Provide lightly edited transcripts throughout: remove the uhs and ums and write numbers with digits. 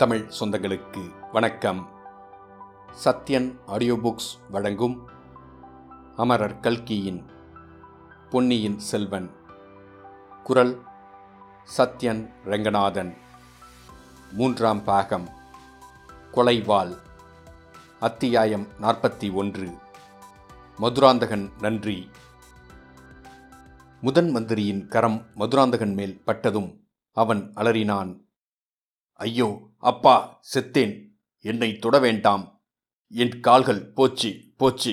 தமிழ் சொந்தங்களுக்கு வணக்கம். Sathyan audio books வழங்கும் அமரர் கல்கியின் பொன்னியின் செல்வன். குரல் சத்யன் ரங்கநாதன். மூன்றாம் பாகம் கொலைவாள். அத்தியாயம் 41. மதுராந்தகன் நன்றி. முதன் மந்திரியின் கரம் மதுராந்தகன் மேல் பட்டதும் அவன் அலறினான். ஐயோ அப்பா, செத்தேன், என்னை தொட வேண்டாம், என் கால்கள் போச்சு போச்சு.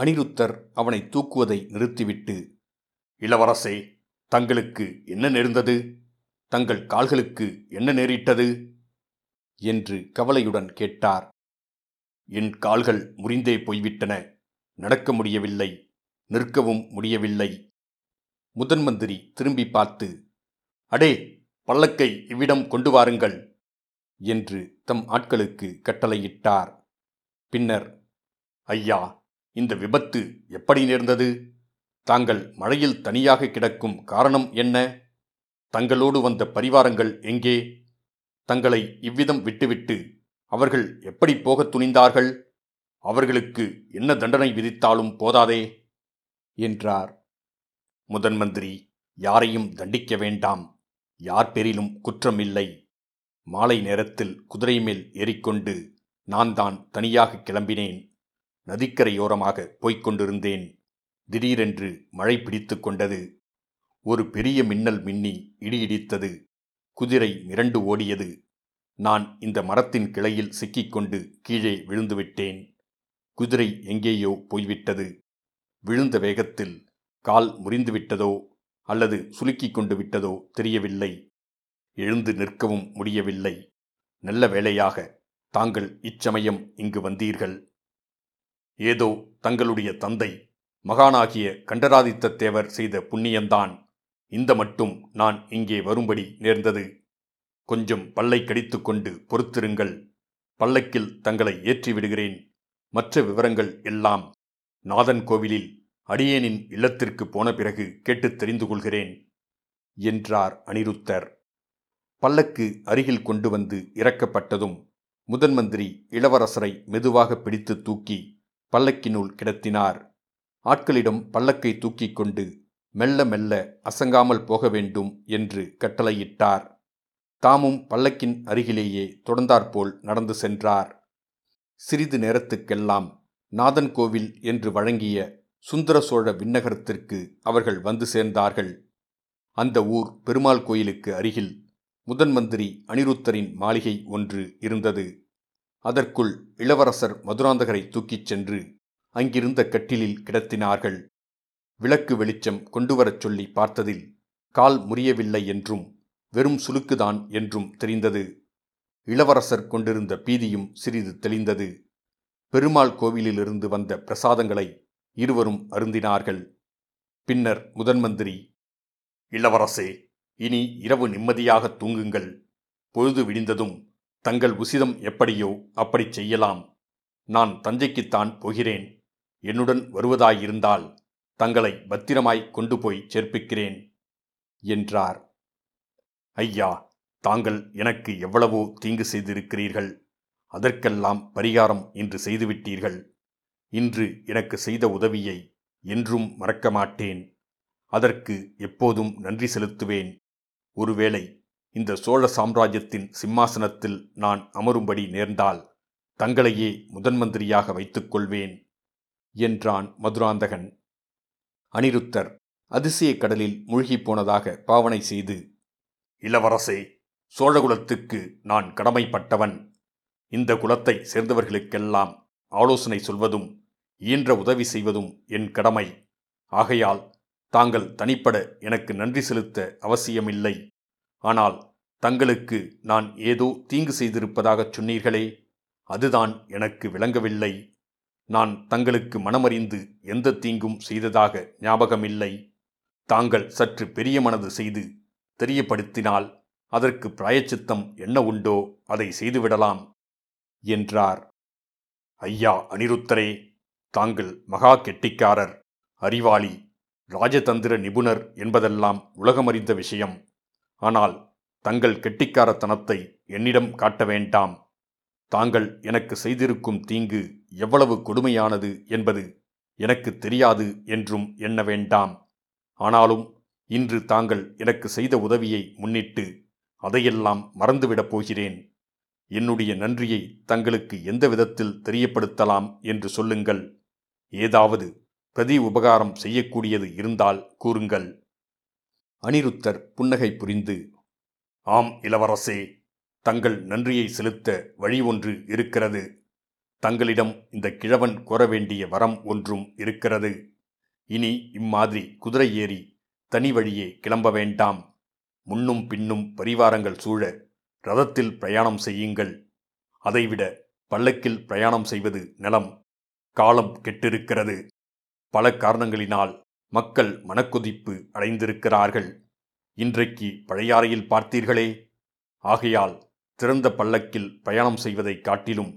அனிருத்தர் அவனை தூக்குவதை நிறுத்திவிட்டு, இளவரசே, தங்களுக்கு என்ன நேர்ந்தது? தங்கள் கால்களுக்கு என்ன நேரிட்டது என்று கவலையுடன் கேட்டார். என் கால்கள் முறிந்தே போய்விட்டன. நடக்க முடியவில்லை, நிற்கவும் முடியவில்லை. முதன்மந்திரி திரும்பி பார்த்து, அடே, பல்லக்கை இவ்விடம் கொண்டு வாருங்கள் என்று தம் ஆட்களுக்கு கட்டளையிட்டார். பின்னர், ஐயா, இந்த விபத்து எப்படி நேர்ந்தது? தாங்கள் மழையில் தனியாக கிடக்கும் காரணம் என்ன? தங்களோடு வந்த பரிவாரங்கள் எங்கே? தங்களை இவ்விதம் விட்டுவிட்டு அவர்கள் எப்படி போகத் துணிந்தார்கள்? அவர்களுக்கு என்ன தண்டனை விதித்தாலும் போதாதே என்றார். முதன்மந்திரி, யாரையும் தண்டிக்க வேண்டாம், யார் பேரிலும் குற்றமில்லை. மாலை நேரத்தில் குதிரை மேல் ஏறிக்கொண்டு நான் தான் தனியாக கிளம்பினேன். நதிக்கரையோரமாக போய்க் கொண்டிருந்தேன். திடீரென்று மழை பிடித்து கொண்டது. ஒரு பெரிய மின்னல் மின்னி இடியிடித்தது. குதிரை மிரண்டு ஓடியது. நான் இந்த மரத்தின் கிளையில் சிக்கிக்கொண்டு கீழே விழுந்துவிட்டேன். குதிரை எங்கேயோ போய்விட்டது. விழுந்த வேகத்தில் கால் முறிந்துவிட்டதோ அல்லது சுலுக்கிக் கொண்டு விட்டதோ தெரியவில்லை. எழுந்து நிற்கவும் முடியவில்லை. நல்ல வேளையாக தாங்கள் இச்சமயம் இங்கு வந்தீர்கள். ஏதோ தங்களுடைய தந்தை மகானாகிய கண்டராதித்த தேவர் செய்த புண்ணியந்தான் இந்த மட்டும் நான் இங்கே வரும்படி நேர்ந்தது. கொஞ்சம் பல்லை கடித்து கொண்டு பொறுத்திருங்கள். பல்லக்கில் தங்களை ஏற்றி விடுகிறேன். மற்ற விவரங்கள் எல்லாம் நாதன் கோவிலில் அடியேனின் இல்லத்திற்கு போன பிறகு கேட்டுத் தெரிந்து கொள்கிறேன் என்றார் அனிருத்தர். பல்லக்கு அருகில் கொண்டு வந்து இறக்கப்பட்டதும் முதன்மந்திரி இளவரசரை மெதுவாக பிடித்து தூக்கி பல்லக்கினுள் கிடத்தினார். ஆட்களிடம் பல்லக்கை தூக்கிக் கொண்டு மெல்ல மெல்ல அசங்காமல் போக வேண்டும் என்று கட்டளையிட்டார். தாமும் பல்லக்கின் அருகிலேயே தொடர்ந்தாற்போல் நடந்து சென்றார். சிறிது நேரத்துக்கெல்லாம் நாதன் கோவில் என்று வழங்கிய சுந்தர சோழ விண்ணகரத்திற்கு அவர்கள் வந்து சேர்ந்தார்கள். அந்த ஊர் பெருமாள் கோயிலுக்கு அருகில் முதன்மந்திரி அனிருத்தரின் மாளிகை ஒன்று இருந்தது. அதற்குள் இளவரசர் மதுராந்தகரை தூக்கிச் சென்று அங்கிருந்த கட்டிலில் கிடத்தினார்கள். விளக்கு வெளிச்சம் கொண்டுவரச் சொல்லி பார்த்ததில் கால் முறியவில்லை என்றும் வெறும் சுளுக்குதான் என்றும் தெரிந்தது. இளவரசர் கொண்டிருந்த பீதியும் சிறிது தெளிந்தது. பெருமாள் கோவிலிலிருந்து வந்த பிரசாதங்களை இருவரும் அருந்தினார்கள். பின்னர் முதன்மந்திரி, இளவரசே, இனி இரவு நிம்மதியாக தூங்குங்கள். பொழுது விடிந்ததும் தங்கள் உசிதம் எப்படியோ அப்படி செய்யலாம். நான் தஞ்சைக்குத்தான் போகிறேன். என்னுடன் வருவதாயிருந்தால் தங்களை பத்திரமாய் கொண்டு போய் சேர்ப்பிக்கிறேன் என்றார். ஐயா, தாங்கள் எனக்கு எவ்வளவோ தீங்கு செய்திருக்கிறீர்கள். அதற்கெல்லாம் பரிகாரம் இன்று செய்துவிட்டீர்கள். இன்று எனக்கு செய்த உதவியை என்றும் மறக்க மாட்டேன். அதற்கு எப்போதும் நன்றி செலுத்துவேன். ஒருவேளை இந்த சோழ சாம்ராஜ்யத்தின் சிம்மாசனத்தில் நான் அமரும்படி நேர்ந்தால் தங்களையே முதன்மந்திரியாக வைத்துக்கொள்வேன் என்றான் மதுராந்தகன். அனிருத்தர் அதிசய கடலில் மூழ்கி போனதாக பாவனை செய்து, இளவரசே, சோழகுலத்துக்கு நான் கடமைப்பட்டவன். இந்த குலத்தை சேர்ந்தவர்களுக்கெல்லாம் ஆலோசனை சொல்வதும் இயன்ற உதவி செய்வதும் என் கடமை. ஆகையால் தாங்கள் தனிப்பட எனக்கு நன்றி செலுத்த அவசியமில்லை. ஆனால் தங்களுக்கு நான் ஏதோ தீங்கு செய்திருப்பதாகச் சொன்னீர்களே, அதுதான் எனக்கு விளங்கவில்லை. நான் தங்களுக்கு மனமறிந்து எந்த தீங்கும் செய்ததாக ஞாபகமில்லை. தாங்கள் சற்று பெரிய மனது செய்து தெரியப்படுத்தினால் அதற்கு பிராயச்சித்தம் என்ன உண்டோ அதை செய்துவிடலாம் என்றார். ஐயா அனிருத்தரே, தாங்கள் மகா கெட்டிக்காரர், அறிவாளி, ராஜதந்திர நிபுணர் என்பதெல்லாம் உலகமறிந்த விஷயம். ஆனால் தங்கள் கெட்டிக்காரத்தனத்தை என்னிடம் காட்ட வேண்டாம். தாங்கள் எனக்கு செய்திருக்கும் தீங்கு எவ்வளவு கொடுமையானது என்பது எனக்கு தெரியாது என்றும் எண்ண வேண்டாம். ஆனாலும் இன்று தாங்கள் எனக்கு செய்த உதவியை முன்னிட்டு அதையெல்லாம் மறந்துவிடப் போகிறேன். என்னுடைய நன்றியை தங்களுக்கு எந்த விதத்தில் தெரியப்படுத்தலாம் என்று சொல்லுங்கள். ஏதாவது பிரதி உபகாரம் செய்யக்கூடியது இருந்தால் கூறுங்கள். அனிருத்தர் புன்னகை புரிந்து, ஆம் இளவரசே, தங்கள் நன்றியை செலுத்த வழி ஒன்று இருக்கிறது. தங்களிடம் இந்த கிழவன் கோர வேண்டிய வரம் ஒன்றும் இருக்கிறது. இனி இம்மாதிரி குதிரை ஏறி தனி வழியே கிளம்ப வேண்டாம். முன்னும் பின்னும் பரிவாரங்கள் சூழ ரதத்தில் பிரயாணம் செய்யுங்கள். அதைவிட பல்லக்கில் பிரயாணம் செய்வது நலம். காலம் கெட்டிருக்கிறது. பல காரணங்களினால் மக்கள் மனக்குதிப்பு அடைந்திருக்கிறார்கள். இன்றைக்கு பழையாறையில் பார்த்தீர்களே. ஆகையால் திறந்த பல்லக்கில் பிரயாணம் செய்வதை காட்டிலும்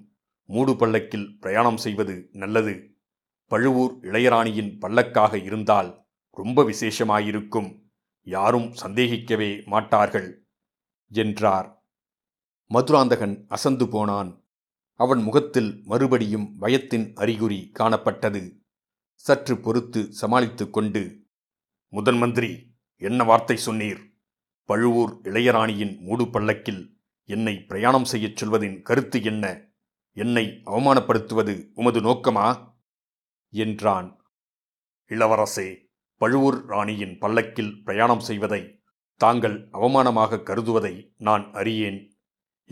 மூடு பல்லக்கில் பிரயாணம் செய்வது நல்லது. பழுவூர் இளையராணியின் பல்லக்காக இருந்தால் ரொம்ப விசேஷமாயிருக்கும். யாரும் சந்தேகிக்கவே மாட்டார்கள் என்றார். மதுராந்தகன் அசந்து போனான். அவன் முகத்தில் மறுபடியும் பயத்தின் அறிகுறி காணப்பட்டது. சற்று பொறுத்து சமாளித்து கொண்டு, முதன் மந்திரி, என்ன வார்த்தை சொன்னீர்? பழுவூர் இளையராணியின் மூடு பல்லக்கில் என்னை பிரயாணம் செய்யச் சொல்வதின் கருத்து என்ன? என்னை அவமானப்படுத்துவது உமது நோக்கமா என்றான். இளவரசே, பழுவூர் ராணியின் பல்லக்கில் பிரயாணம் செய்வதை தாங்கள் அவமானமாக கருதுவதை நான் அறியேன்.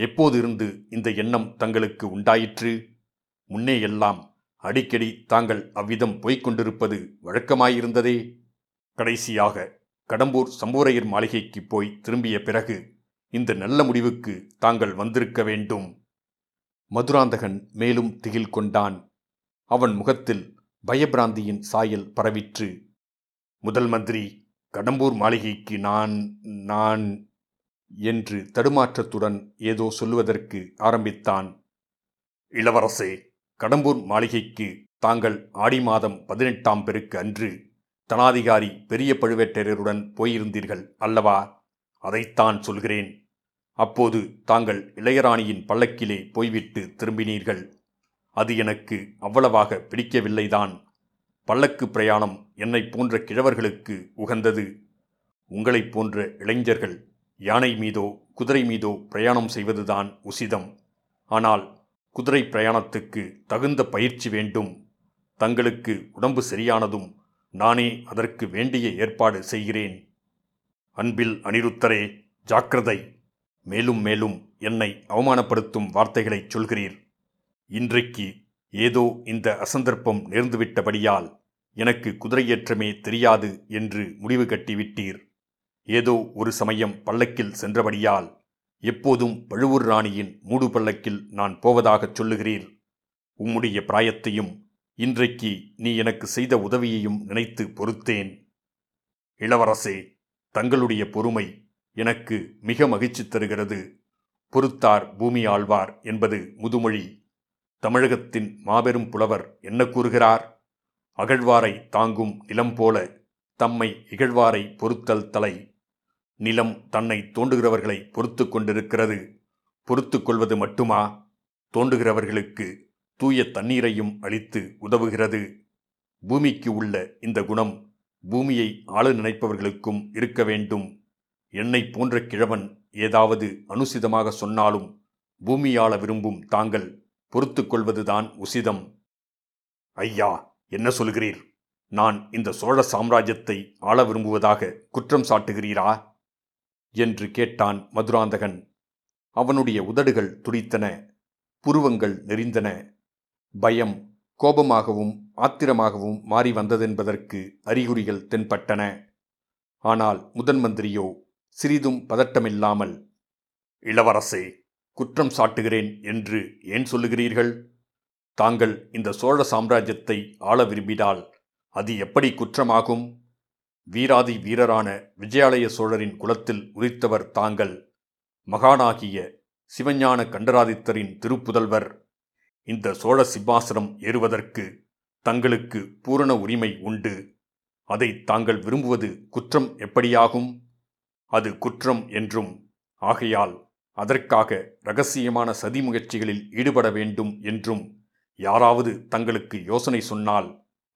எப்போதிருந்து இந்த எண்ணம் தங்களுக்கு உண்டாயிற்று? முன்னேயெல்லாம் அடிக்கடி தாங்கள் அவ்விதம் போய்கொண்டிருப்பது வழக்கமாயிருந்ததே. கடைசியாக கடம்பூர் சம்பூரையர் மாளிகைக்கு போய் திரும்பிய பிறகு இந்த நல்ல முடிவுக்கு தாங்கள் வந்திருக்க வேண்டும். மதுராந்தகன் மேலும் திகில் கொண்டான். அவன் முகத்தில் பயபிராந்தியின் சாயல் பரவிற்று. முதல் மந்திரி, கடம்பூர் மாளிகைக்கு நான் என்று தடுமாற்றத்துடன் ஏதோ சொல்லுவதற்கு ஆரம்பித்தான். இளவரசே, கடம்பூர் மாளிகைக்கு தாங்கள் ஆடி மாதம் 18ஆம் பெருக்கு அன்று தனாதிகாரி பெரிய பழுவேட்டரையருடன் போயிருந்தீர்கள் அல்லவா? அதைத்தான் சொல்கிறேன். அப்போது தாங்கள் இளையராணியின் பல்லக்கிலே போய்விட்டு திரும்பினீர்கள். அது எனக்கு அவ்வளவாக பிடிக்கவில்லைதான். பல்லக்கு பிரயாணம் என்னை போன்ற கிழவர்களுக்கு உகந்தது. உங்களைப் போன்ற இளைஞர்கள் யானை மீதோ குதிரை மீதோ பிரயாணம் செய்வதுதான் உசிதம். ஆனால் குதிரை பிரயாணத்துக்கு தகுந்த பயிற்சி வேண்டும். தங்களுக்கு உடம்பு சரியானதும் நானே அதற்கு வேண்டிய ஏற்பாடு செய்கிறேன். அன்பில் அனிருத்தரே, ஜாக்கிரதை! மேலும் மேலும் என்னை அவமானப்படுத்தும் வார்த்தைகளை சொல்கிறீர். இன்றைக்கு ஏதோ இந்த அசந்தர்ப்பம் நேர்ந்துவிட்டபடியால் எனக்கு குதிரையேற்றமே தெரியாது என்று முடிவு கட்டிவிட்டீர். ஏதோ ஒரு சமயம் பல்லக்கில் சென்றபடியால் எப்போதும் பழுவூர் ராணியின் மூடு பல்லக்கில் நான் போவதாகச் சொல்லுகிறீர். உம்முடைய பிராயத்தையும் இன்றைக்கு நீ எனக்கு செய்த உதவியையும் நினைத்து பொறுத்தேன். இளவரசே, தங்களுடைய பொறுமை எனக்கு மிக மகிழ்ச்சி தருகிறது. பொறுத்தார் பூமி ஆழ்வார் என்பது முதுமொழி. தமிழகத்தின் மாபெரும் புலவர் என்ன கூறுகிறார்? அகழ்வாரை தாங்கும் நிலம் போல தம்மை இகழ்வாரை பொறுத்தல் தலை. நிலம் தன்னை தோண்டுகிறவர்களை பொறுத்து கொண்டிருக்கிறது. பொறுத்து கொள்வது மட்டுமா, தோண்டுகிறவர்களுக்கு தூய தண்ணீரையும் அளித்து உதவுகிறது. பூமிக்கு உள்ள இந்த குணம் பூமியை ஆள நினைப்பவர்களுக்கும் இருக்க வேண்டும். என்னை போன்ற கிழவன் ஏதாவது அனுசிதமாக சொன்னாலும் பூமியாள விரும்பும் தாங்கள் பொறுத்து கொள்வதுதான் உசிதம். ஐயா, என்ன சொல்கிறீர்? நான் இந்த சோழ சாம்ராஜ்யத்தை ஆள விரும்புவதாக குற்றம் சாட்டுகிறீரா என்று கேட்டான் மதுராந்தகன். அவனுடைய உதடுகள் துடித்தன, புருவங்கள் நெறிந்தன. பயம் கோபமாகவும் ஆத்திரமாகவும் மாறி வந்ததென்பதற்கு அறிகுறிகள் தென்பட்டன. ஆனால் முதன் மந்திரியோ சிறிதும் பதட்டமில்லாமல், இளவரசே, குற்றம் சாட்டுகிறேன் என்று ஏன் சொல்லுகிறீர்கள்? தாங்கள் இந்த சோழ சாம்ராஜ்யத்தை ஆள விரும்பினால் அது எப்படி குற்றமாகும்? வீராதி வீரரான விஜயாலய சோழரின் குலத்தில் உதித்தவர் தாங்கள். மகானாகிய சிவஞான கண்டராதித்தரின் திருப்புதல்வர். இந்த சோழ சிம்மாசனம் ஏறுவதற்கு தங்களுக்கு பூரண உரிமை உண்டு. அதை தாங்கள் விரும்புவது குற்றம் எப்படியாகும்? அது குற்றம் என்றும் ஆகையால் அதற்காக இரகசியமான சதி முயற்சிகளில் ஈடுபட வேண்டும் என்றும் யாராவது தங்களுக்கு யோசனை சொன்னால்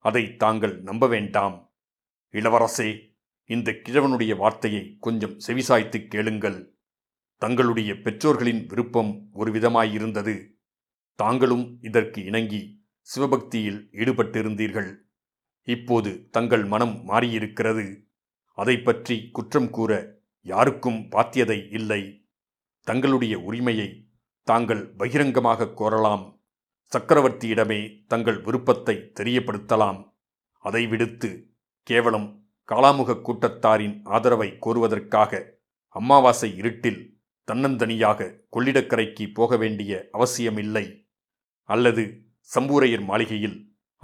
அதை தாங்கள் நம்ப வேண்டாம். இளவரசே, இந்த கிழவனுடைய வார்த்தையை கொஞ்சம் செவிசாய்த்து கேளுங்கள். தங்களுடைய பெற்றோர்களின் விருப்பம் ஒருவிதமாயிருந்தது. தாங்களும் இதற்கு இணங்கி சிவபக்தியில் ஈடுபட்டிருந்தீர்கள். இப்போது தங்கள் மனம் மாறியிருக்கிறது. அதை பற்றி குற்றம் கூற யாருக்கும் பாத்தியதை இல்லை. தங்களுடைய உரிமையை தாங்கள் பகிரங்கமாக கோரலாம். சக்கரவர்த்தியிடமே தங்கள் விருப்பத்தை தெரியப்படுத்தலாம். அதை விடுத்து கேவலம் காலாமுக கூட்டத்தாரின் ஆதரவை கோருவதற்காக அமாவாசை இருட்டில் தன்னந்தனியாக கொள்ளிடக்கரைக்கு போக வேண்டிய அவசியமில்லை. அல்லது சம்பூரையர் மாளிகையில்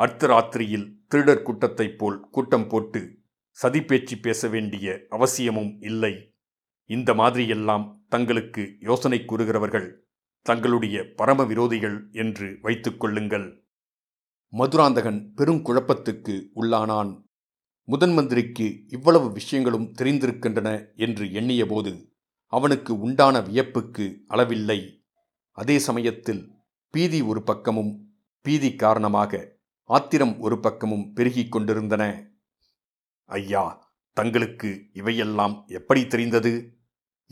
அர்த்தராத்திரியில் திருடர் கூட்டத்தைப் போல் கூட்டம் போட்டு சதிப்பேச்சு பேச வேண்டிய அவசியமும் இல்லை. இந்த மாதிரியெல்லாம் தங்களுக்கு யோசனை கூறுகிறவர்கள் தங்களுடைய பரம விரோதிகள் என்று வைத்துக்கொள்ளுங்கள். மதுராந்தகன் பெருங்குழப்பத்துக்கு உள்ளானான். முதன்மந்திரிக்கு இவ்வளவு விஷயங்களும் தெரிந்திருக்கின்றன என்று எண்ணியபோது அவனுக்கு உண்டான வியப்புக்கு அளவில்லை. அதே சமயத்தில் பீதி ஒரு பக்கமும் பீதி காரணமாக ஆத்திரம் ஒரு பக்கமும் பெருகி கொண்டிருந்தன. ஐயா, தங்களுக்கு இவையெல்லாம் எப்படி தெரிந்தது?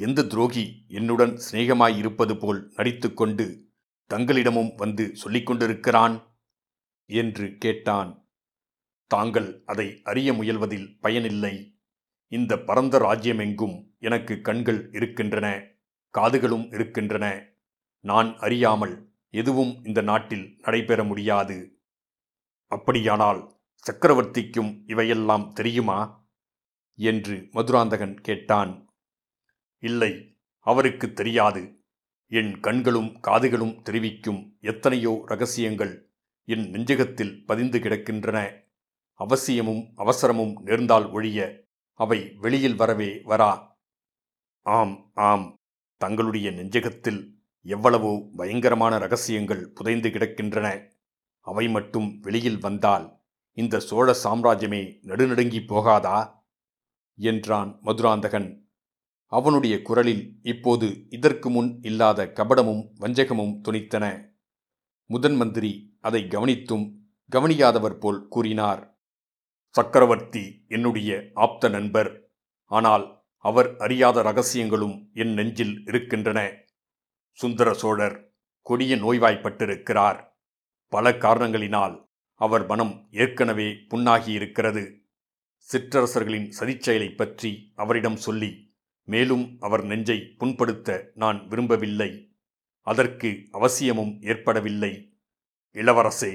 எந்த துரோகி என்னுடன் சிநேகமாயிருப்பது போல் நடித்து கொண்டு தங்களிடமும் வந்து சொல்லிக் கொண்டிருக்கிறான் என்று கேட்டான். தாங்கள் அதை அறிய முயல்வதில் பயனில்லை. இந்த பரந்த ராஜ்யமெங்கும் எனக்கு கண்கள் இருக்கின்றன, காதுகளும் இருக்கின்றன. நான் அறியாமல் எதுவும் இந்த நாட்டில் நடைபெற முடியாது. அப்படியானால் சக்கரவர்த்திக்கும் இவையெல்லாம் தெரியுமா என்று மதுராந்தகன் கேட்டான். இல்லை, அவருக்கு தெரியாது. என் கண்களும் காதுகளும் தெரிவிக்கும் எத்தனையோ இரகசியங்கள் என் நெஞ்சகத்தில் பதிந்து கிடக்கின்றன. அவசியமும் அவசரமும் நேர்ந்தால் ஒழிய அவை வெளியில் வரவே வரா. ஆம் ஆம், தங்களுடைய நெஞ்சகத்தில் எவ்வளவோ பயங்கரமான இரகசியங்கள் புதைந்து கிடக்கின்றன. அவை மட்டும் வெளியில் வந்தால் இந்த சோழ சாம்ராஜ்யமே நடுநடுங்கி போகாதா என்றான் மதுராந்தகன். அவனுடைய குரலில் இப்போது இதற்கு முன் இல்லாத கபடமும் வஞ்சகமும் துணித்தன. முதன்மந்திரி அதை கவனித்தும் கவனியாதவர் போல் கூறினார். சக்கரவர்த்தி என்னுடைய ஆப்த நண்பர். ஆனால் அவர் அறியாத இரகசியங்களும் என் நெஞ்சில் இருக்கின்றன. சுந்தர சோழர் கொடிய நோய்வாய்ப்பட்டிருக்கிறார். பல காரணங்களினால் அவர் மனம் ஏற்கனவே புண்ணாகியிருக்கிறது. சிற்றரசர்களின் சதிச்செயலை பற்றி அவரிடம் சொல்லி மேலும் அவர் நெஞ்சை புண்படுத்த நான் விரும்பவில்லை. அதற்கு அவசியமும் ஏற்படவில்லை. இளவரசே,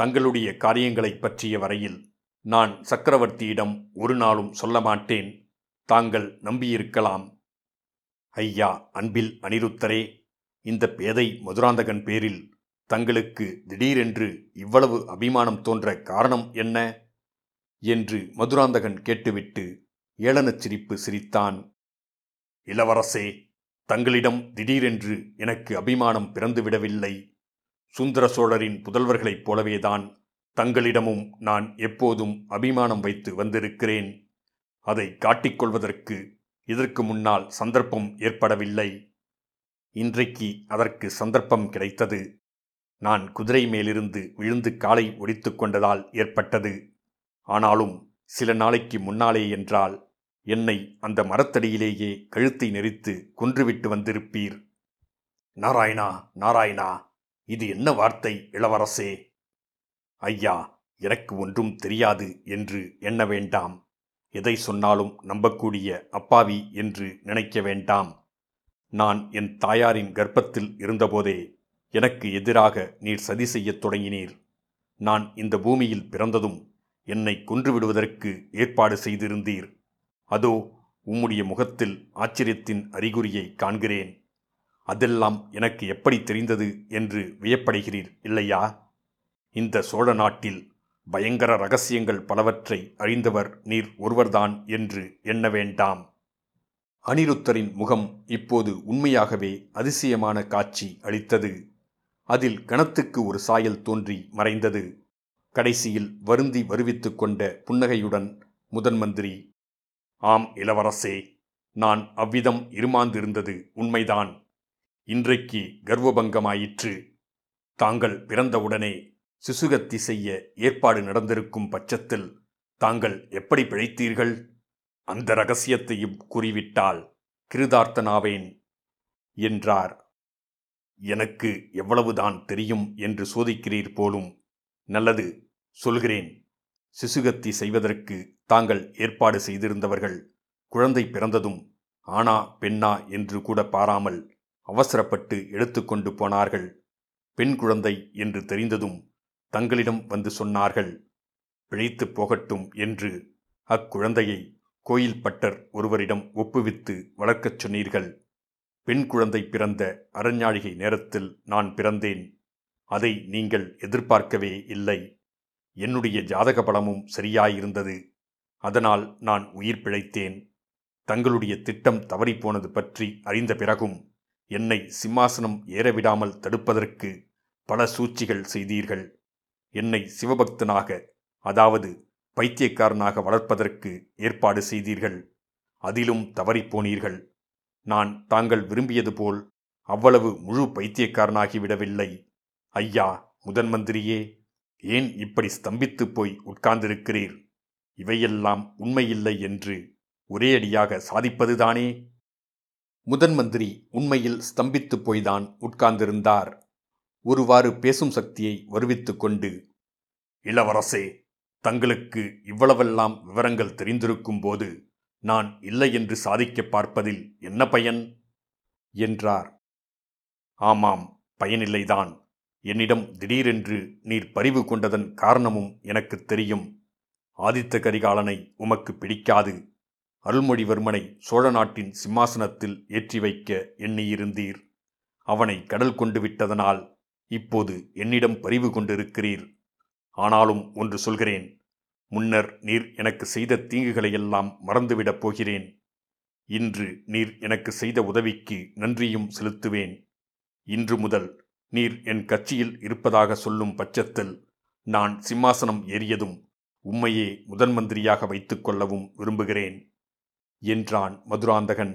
தங்களுடைய காரியங்களை பற்றிய வரையில் நான் சக்கரவர்த்தியிடம் ஒரு நாளும் சொல்ல மாட்டேன். தாங்கள் நம்பியிருக்கலாம். ஐயா, அன்பில் அனிருத்தரே, இந்த பேதை மதுராந்தகன் பேரில் தங்களுக்கு திடீரென்று இவ்வளவு அபிமானம் தோன்ற காரணம் என்ன என்று மதுராந்தகன் கேட்டுவிட்டு ஏளனச் சிரிப்பு சிரித்தான். இளவரசே, தங்களிடம் திடீரென்று எனக்கு அபிமானம் பிறந்துவிடவில்லை. சுந்தர சோழரின் புதல்வர்களைப் போலவேதான் தங்களிடமும் நான் எப்போதும் அபிமானம் வைத்து வந்திருக்கிறேன். அதை காட்டிக்கொள்வதற்கு இதற்கு முன்னால் சந்தர்ப்பம் ஏற்படவில்லை. இன்றைக்கு அதற்கு சந்தர்ப்பம் கிடைத்தது. நான் குதிரை மேலிருந்து விழுந்து காலை ஒடித்து கொண்டதால் ஏற்பட்டது. ஆனாலும் சில நாளைக்கு முன்னாலே என்றால் என்னை அந்த மரத்தடியிலேயே கழுத்தை நெரித்து கொன்றுவிட்டு வந்திருப்பீர். நாராயணா, நாராயணா, இது என்ன வார்த்தை இளவரசே? ஐயா, எனக்கு ஒன்றும் தெரியாது என்று எண்ண வேண்டாம். எதை சொன்னாலும் நம்பக்கூடிய அப்பாவி என்று நினைக்க வேண்டாம். நான் என் தாயாரின் கர்ப்பத்தில் இருந்தபோதே எனக்கு எதிராக நீர் சதி செய்யத் தொடங்கினீர். நான் இந்த பூமியில் பிறந்ததும் என்னை கொன்றுவிடுவதற்கு ஏற்பாடு செய்திருந்தீர். அதோ உம்முடைய முகத்தில் ஆச்சரியத்தின் அறிகுறியை காண்கிறேன். அதெல்லாம் எனக்கு எப்படி தெரிந்தது என்று வியப்படைகிறீர் இல்லையா? இந்த சோழ நாட்டில் பயங்கர இரகசியங்கள் பலவற்றை அறிந்தவர் நீர் ஒருவர்தான் என்று எண்ண வேண்டாம். அனிருத்தரின் முகம் இப்போது உண்மையாகவே அதிசயமான காட்சி அளித்தது. அதில் கணத்துக்கு ஒரு சாயல் தோன்றி மறைந்தது. கடைசியில் வருந்தி வருவித்து கொண்ட புன்னகையுடன் முதன்மந்திரி, ஆம் இளவரசே, நான் அவ்விதம் இருமாந்திருந்தது உண்மைதான். இன்றைக்கு கர்வபங்கமாயிற்று. தாங்கள் பிறந்தவுடனே சிசுகத்தி செய்ய ஏற்பாடு நடந்திருக்கும் பட்சத்தில் தாங்கள் எப்படி பிழைத்தீர்கள்? அந்த இரகசியத்தையும் கூறிவிட்டால் கிருதார்த்தனாவேன் என்றார். எனக்கு எவ்வளவுதான் தெரியும் என்று சோதிக்கிறீர் போலும். நல்லது, சொல்கிறேன். சிசுகத்தி செய்வதற்கு தாங்கள் ஏற்பாடு செய்திருந்தவர்கள் குழந்தை பிறந்ததும் ஆனா பெண்ணா என்று கூட பாராமல் அவசரப்பட்டு எடுத்துக்கொண்டு போனார்கள். பெண் குழந்தை என்று தெரிந்ததும் தங்களிடம் வந்து சொன்னார்கள், பிழைத்து போகட்டும் என்று அக்குழந்தையை கோயில் பட்டர் ஒருவரிடம் ஒப்புவித்து வளர்க்கச் சொன்னீர்கள். பெண் குழந்தை பிறந்த அரஞ்ஞாழிகை நேரத்தில் நான் பிறந்தேன். அதை நீங்கள் எதிர்பார்க்கவே இல்லை. என்னுடைய ஜாதக பலமும் சரியாயிருந்தது. அதனால் நான் உயிர் பிழைத்தேன். தங்களுடைய திட்டம் தவறிப்போனது பற்றி அறிந்த பிறகும் என்னை சிம்மாசனம் ஏறவிடாமல் தடுப்பதற்கு பல சூழ்ச்சிகள் செய்தீர்கள். என்னை சிவபக்தனாக, அதாவது பைத்தியக்காரனாக வளர்ப்பதற்கு ஏற்பாடு செய்தீர்கள். அதிலும் தவறிப்போனீர்கள். நான் தாங்கள் விரும்பியது போல் அவ்வளவு முழு பைத்தியக்காரனாகிவிடவில்லை. ஐயா முதன்மந்திரியே, ஏன் இப்படி ஸ்தம்பித்து போய் உட்கார்ந்திருக்கிறீர்? இவையெல்லாம் உண்மையில்லை என்று ஒரேயடியாக சாதிப்பதுதானே? முதன்மந்திரி உண்மையில் ஸ்தம்பித்து போய்தான் உட்கார்ந்திருந்தார். ஒருவாறு பேசும் சக்தியை வருவித்து கொண்டு, இளவரசே, தங்களுக்கு இவ்வளவெல்லாம் விவரங்கள் தெரிந்திருக்கும் போது நான் இல்லை என்று சாதிக்க பார்ப்பதில் என்ன பயன் என்றார். ஆமாம், பயனில்லைதான். என்னிடம் திடீரென்று நீர் பரிவு கொண்டதன் காரணமும் எனக்கு தெரியும். ஆதித்த கரிகாலனை உமக்கு பிடிக்காது. அருள்மொழிவர்மனை சோழ நாட்டின் சிம்மாசனத்தில் ஏற்றி வைக்க எண்ணியிருந்தீர். அவனை கடல் கொண்டு விட்டதனால் இப்போது என்னிடம் பரிவு கொண்டிருக்கிறீர். ஆனாலும் ஒன்று சொல்கிறேன். முன்னர் நீர் எனக்கு செய்த தீங்குகளையெல்லாம் மறந்துவிடப் போகிறேன். இன்று நீர் எனக்கு செய்த உதவிக்கு நன்றியும் செலுத்துவேன். இன்று முதல் நீர் என் கட்சியில் இருப்பதாக சொல்லும் பட்சத்தில் நான் சிம்மாசனம் ஏறியதும் உம்மையே முதன் மந்திரியாக வைத்துக் கொள்ளவும் விரும்புகிறேன் என்றான் மதுராந்தகன்.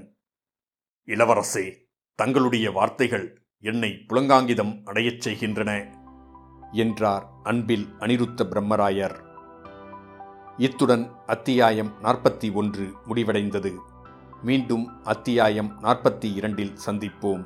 இளவரசே, தங்களுடைய வார்த்தைகள் என்னை புலங்காங்கிதம் அடையச் செய்கின்றன என்றார் அன்பில் அனிருத்த பிரம்மராயர். இத்துடன் அத்தியாயம் 41 முடிவடைந்தது. மீண்டும் அத்தியாயம் 42 சந்திப்போம்.